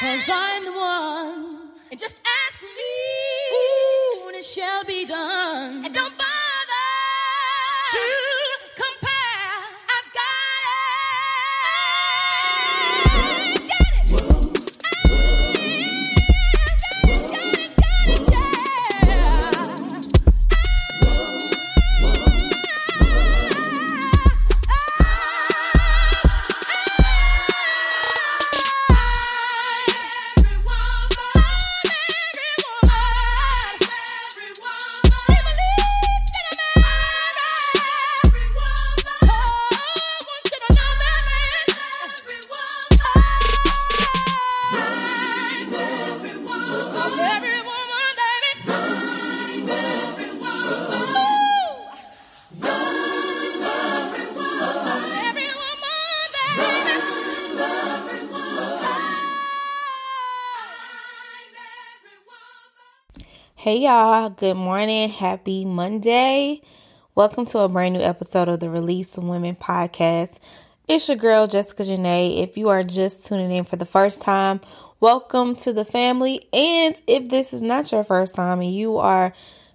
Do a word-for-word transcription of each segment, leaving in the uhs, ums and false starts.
'Cause I'm the one. And just ask me. Ooh, and it shall be done. And don't bother to compare. I've got it. Got it. Got it. Got Hey y'all, good morning, happy Monday. Welcome to a brand new episode of the Release of Women podcast. It's your girl, Jessica Janae. If you are just tuning in for the first time, welcome to the family. And if this is not your first time and you are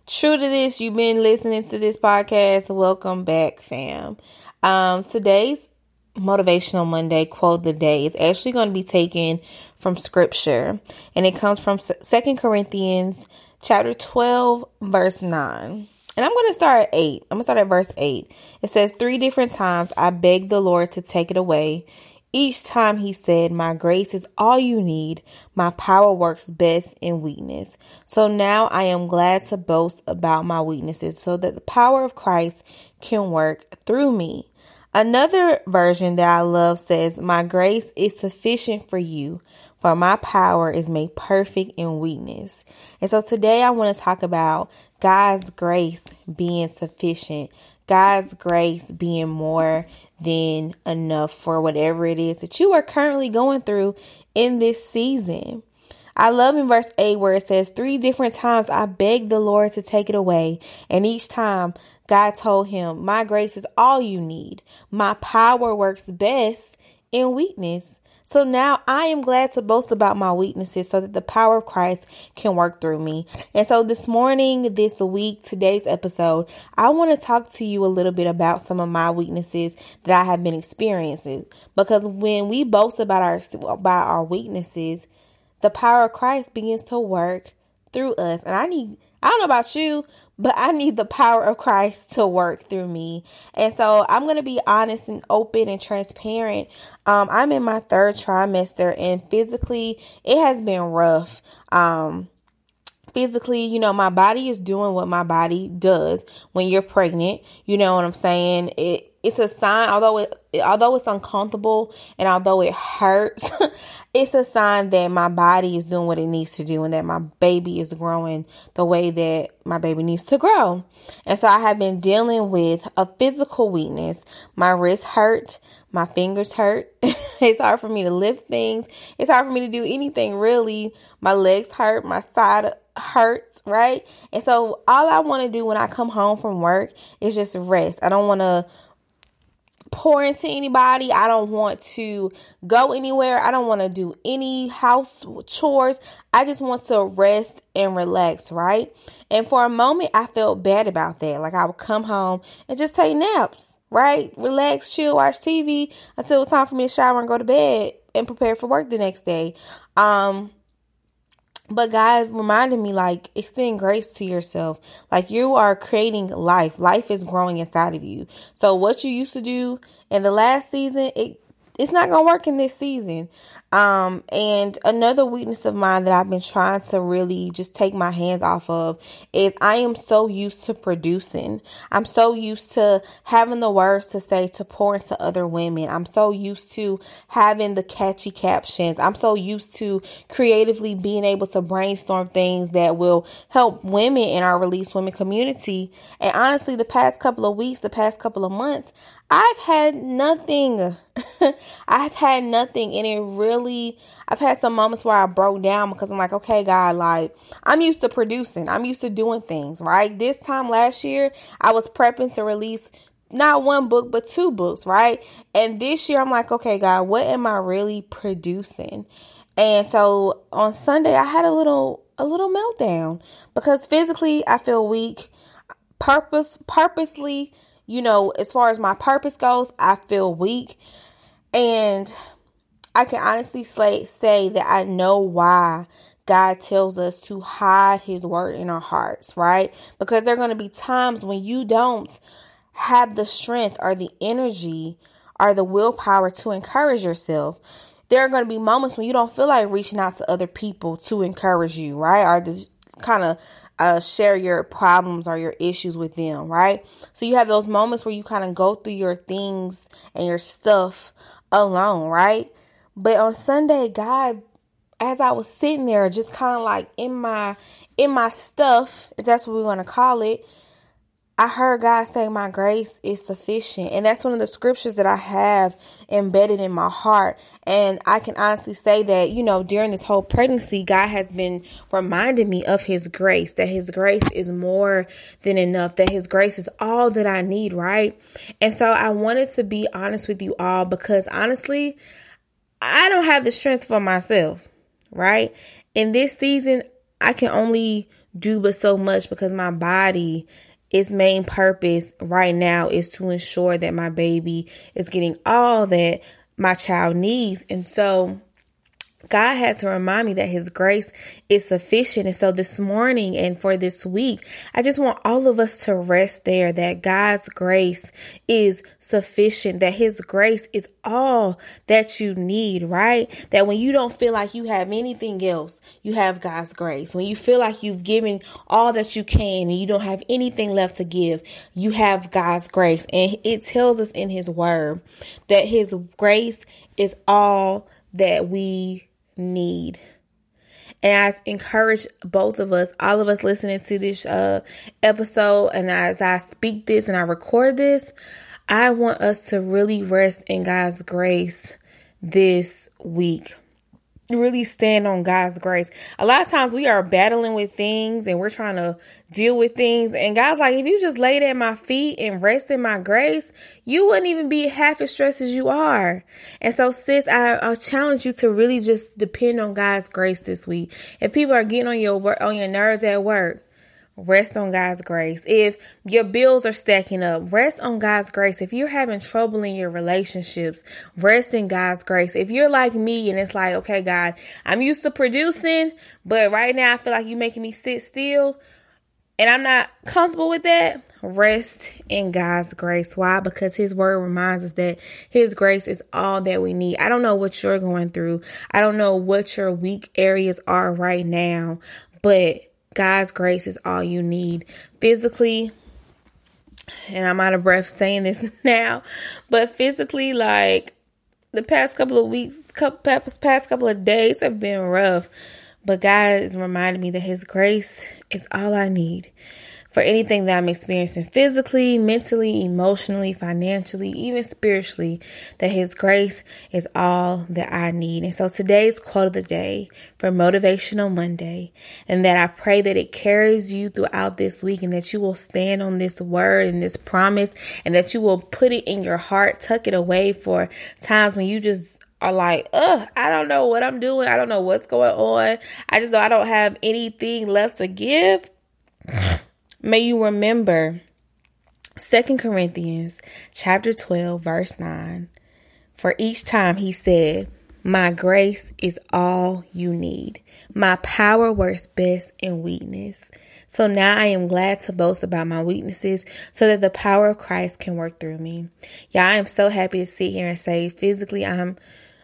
true to this, you've been listening to this podcast, welcome back, fam. Um, today's Motivational Monday quote of the day is actually going to be taken from scripture. And it comes from Second Corinthians Chapter twelve, verse nine. And I'm going to start at eight. I'm going to start at verse eight. It says, three different times I begged the Lord to take it away. Each time he said, my grace is all you need. My power works best in weakness. So now I am glad to boast about my weaknesses so that the power of Christ can work through me. Another version that I love says, my grace is sufficient for you. For my power is made perfect in weakness. And so today I want to talk about God's grace being sufficient, God's grace being more than enough for whatever it is that you are currently going through in this season. I love in verse eight where it says, three different times I begged the Lord to take it away. And each time God told him, my grace is all you need. My power works best in weakness. So now I am glad to boast about my weaknesses so that the power of Christ can work through me. And so this morning, this week, today's episode, I want to talk to you a little bit about some of my weaknesses that I have been experiencing. Because when we boast about our, about our weaknesses, the power of Christ begins to work through us. And I need, I don't know about you, but I need the power of Christ to work through me. And so I'm going to be honest and open and transparent. Um, I'm in my third trimester and physically it has been rough. Um, physically, you know, my body is doing what my body does when you're pregnant. You know what I'm saying? It, it's a sign, although it, although it's uncomfortable and although it hurts, it's a sign that my body is doing what it needs to do and that my baby is growing the way that my baby needs to grow. And so I have been dealing with a physical weakness. My wrists hurt. My fingers hurt. It's hard for me to lift things. It's hard for me to do anything, really. My legs hurt. My side hurts, right? And so all I want to do when I come home from work is just rest. I don't want to pour into anybody. I don't want to go anywhere. I don't want to do any house chores. I just want to rest and relax, right? And for a moment, I felt bad about that. Like I would come home and just take naps, right? Relax, chill, watch T V until it's time for me to shower and go to bed and prepare for work the next day. Um, But God reminded me, like, extend grace to yourself. Like, you are creating life. Life is growing inside of you. So what you used to do in the last season, it it's not going to work in this season. Um, and another weakness of mine that I've been trying to really just take my hands off of is I am so used to producing. I'm so used to having the words to say to pour into other women. I'm so used to having the catchy captions. I'm so used to creatively being able to brainstorm things that will help women in our Release Women community. And honestly, the past couple of weeks, the past couple of months, I've had nothing. I've had nothing. And it really, I've had some moments where I broke down because I'm like, okay, God, like I'm used to producing. I'm used to doing things, right? This time last year, I was prepping to release not one book, but two books, right? And this year I'm like, okay, God, what am I really producing? And so on Sunday, I had a little a little meltdown because physically I feel weak. Purpose, purposely, you know, as far as my purpose goes, I feel weak. And I can honestly say, say that I know why God tells us to hide his word in our hearts, right? Because there are going to be times when you don't have the strength or the energy or the willpower to encourage yourself. There are going to be moments when you don't feel like reaching out to other people to encourage you, right? Or just kind of uh, share your problems or your issues with them, right? So you have those moments where you kind of go through your things and your stuff alone, right? But on Sunday, God, as I was sitting there, just kind of like in my in my stuff, if that's what we want to call it, I heard God say, my grace is sufficient. And that's one of the scriptures that I have embedded in my heart. And I can honestly say that, you know, during this whole pregnancy, God has been reminding me of his grace, that his grace is more than enough, that his grace is all that I need, right? And so I wanted to be honest with you all because honestly, I don't have the strength for myself, right? In this season, I can only do but so much because my body, its main purpose right now is to ensure that my baby is getting all that my child needs. And so God had to remind me that his grace is sufficient. And so this morning and for this week, I just want all of us to rest there, that God's grace is sufficient, that his grace is all that you need, right? That when you don't feel like you have anything else, you have God's grace. When you feel like you've given all that you can and you don't have anything left to give, you have God's grace. And it tells us in his word that his grace is all that we need. And I encourage both of us, all of us listening to this uh, episode, and as I speak this and I record this, I want us to really rest in God's grace this week. Really stand on God's grace. A lot of times we are battling with things and we're trying to deal with things. And God's like, if you just laid at my feet and rest in my grace, you wouldn't even be half as stressed as you are. And so sis, I, I challenge you to really just depend on God's grace this week. If people are getting on your on your nerves at work, rest on God's grace. If your bills are stacking up, rest on God's grace. If you're having trouble in your relationships, rest in God's grace. If you're like me and it's like, okay, God, I'm used to producing, but right now I feel like you're making me sit still and I'm not comfortable with that. Rest in God's grace. Why? Because his word reminds us that his grace is all that we need. I don't know what you're going through. I don't know what your weak areas are right now, but God's grace is all you need physically. And I'm out of breath saying this now, but physically, like the past couple of weeks, couple, past couple of days have been rough, but God is reminding me that his grace is all I need for anything that I'm experiencing physically, mentally, emotionally, financially, even spiritually, that his grace is all that I need. And so today's quote of the day for Motivational Monday, and that I pray that it carries you throughout this week and that you will stand on this word and this promise and that you will put it in your heart, tuck it away for times when you just are like, ugh, I don't know what I'm doing. I don't know what's going on. I just know I don't have anything left to give. May you remember Second Corinthians chapter twelve, verse nine. For each time he said, my grace is all you need. My power works best in weakness. So now I am glad to boast about my weaknesses so that the power of Christ can work through me. Y'all, I am so happy to sit here and say physically I'm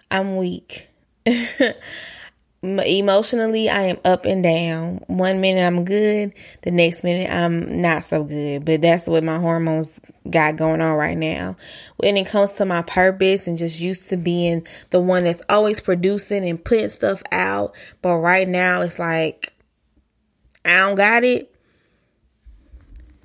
I'm weak. Emotionally, I am up and down. One minute I'm good, the next minute I'm not so good. But that's what my hormones got going on right now. When it comes to my purpose and just used to being the one that's always producing and putting stuff out. But right now it's like, I don't got it.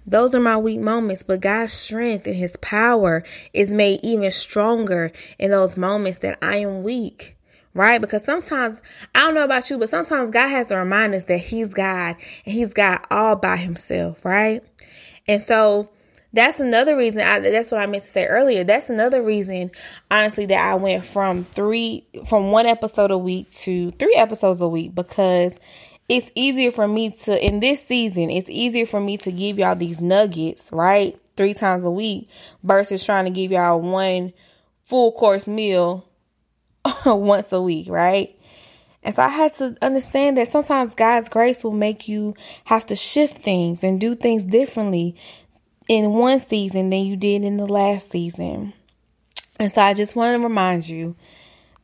Those are my weak moments, but God's strength and his power is made even stronger in those moments that I am weak. Right? Because sometimes, I don't know about you, but sometimes God has to remind us that he's God and he's God all by himself, right? And so that's another reason. I, that's what I meant to say earlier. That's another reason, honestly, that I went from three, from one episode a week to three episodes a week, because it's easier for me to, in this season, it's easier for me to give y'all these nuggets, right? Three times a week versus trying to give y'all one full course meal once a week, right? And so I had to understand that sometimes God's grace will make you have to shift things and do things differently in one season than you did in the last season. And so I just want to remind you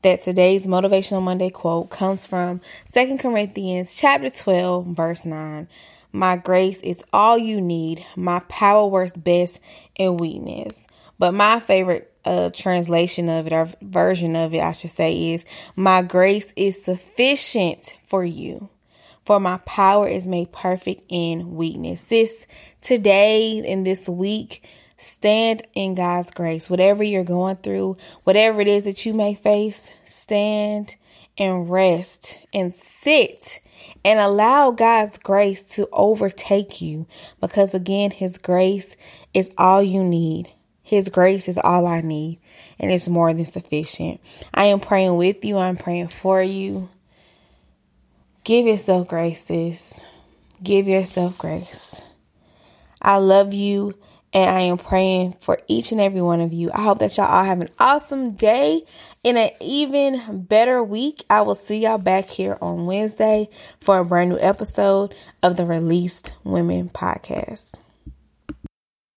that today's Motivational Monday quote comes from Second Corinthians chapter twelve, verse nine. My grace is all you need. My power works best in weakness. But my favorite uh, translation of it, or version of it, I should say, is my grace is sufficient for you, for my power is made perfect in weakness. Sis, today and this week, stand in God's grace. Whatever you're going through, whatever it is that you may face, stand and rest and sit and allow God's grace to overtake you, because again, his grace is all you need. His grace is all I need, and it's more than sufficient. I am praying with you. I'm praying for you. Give yourself grace, sis. Give yourself grace. I love you, and I am praying for each and every one of you. I hope that y'all all have an awesome day and an even better week. I will see y'all back here on Wednesday for a brand new episode of the Released Women Podcast.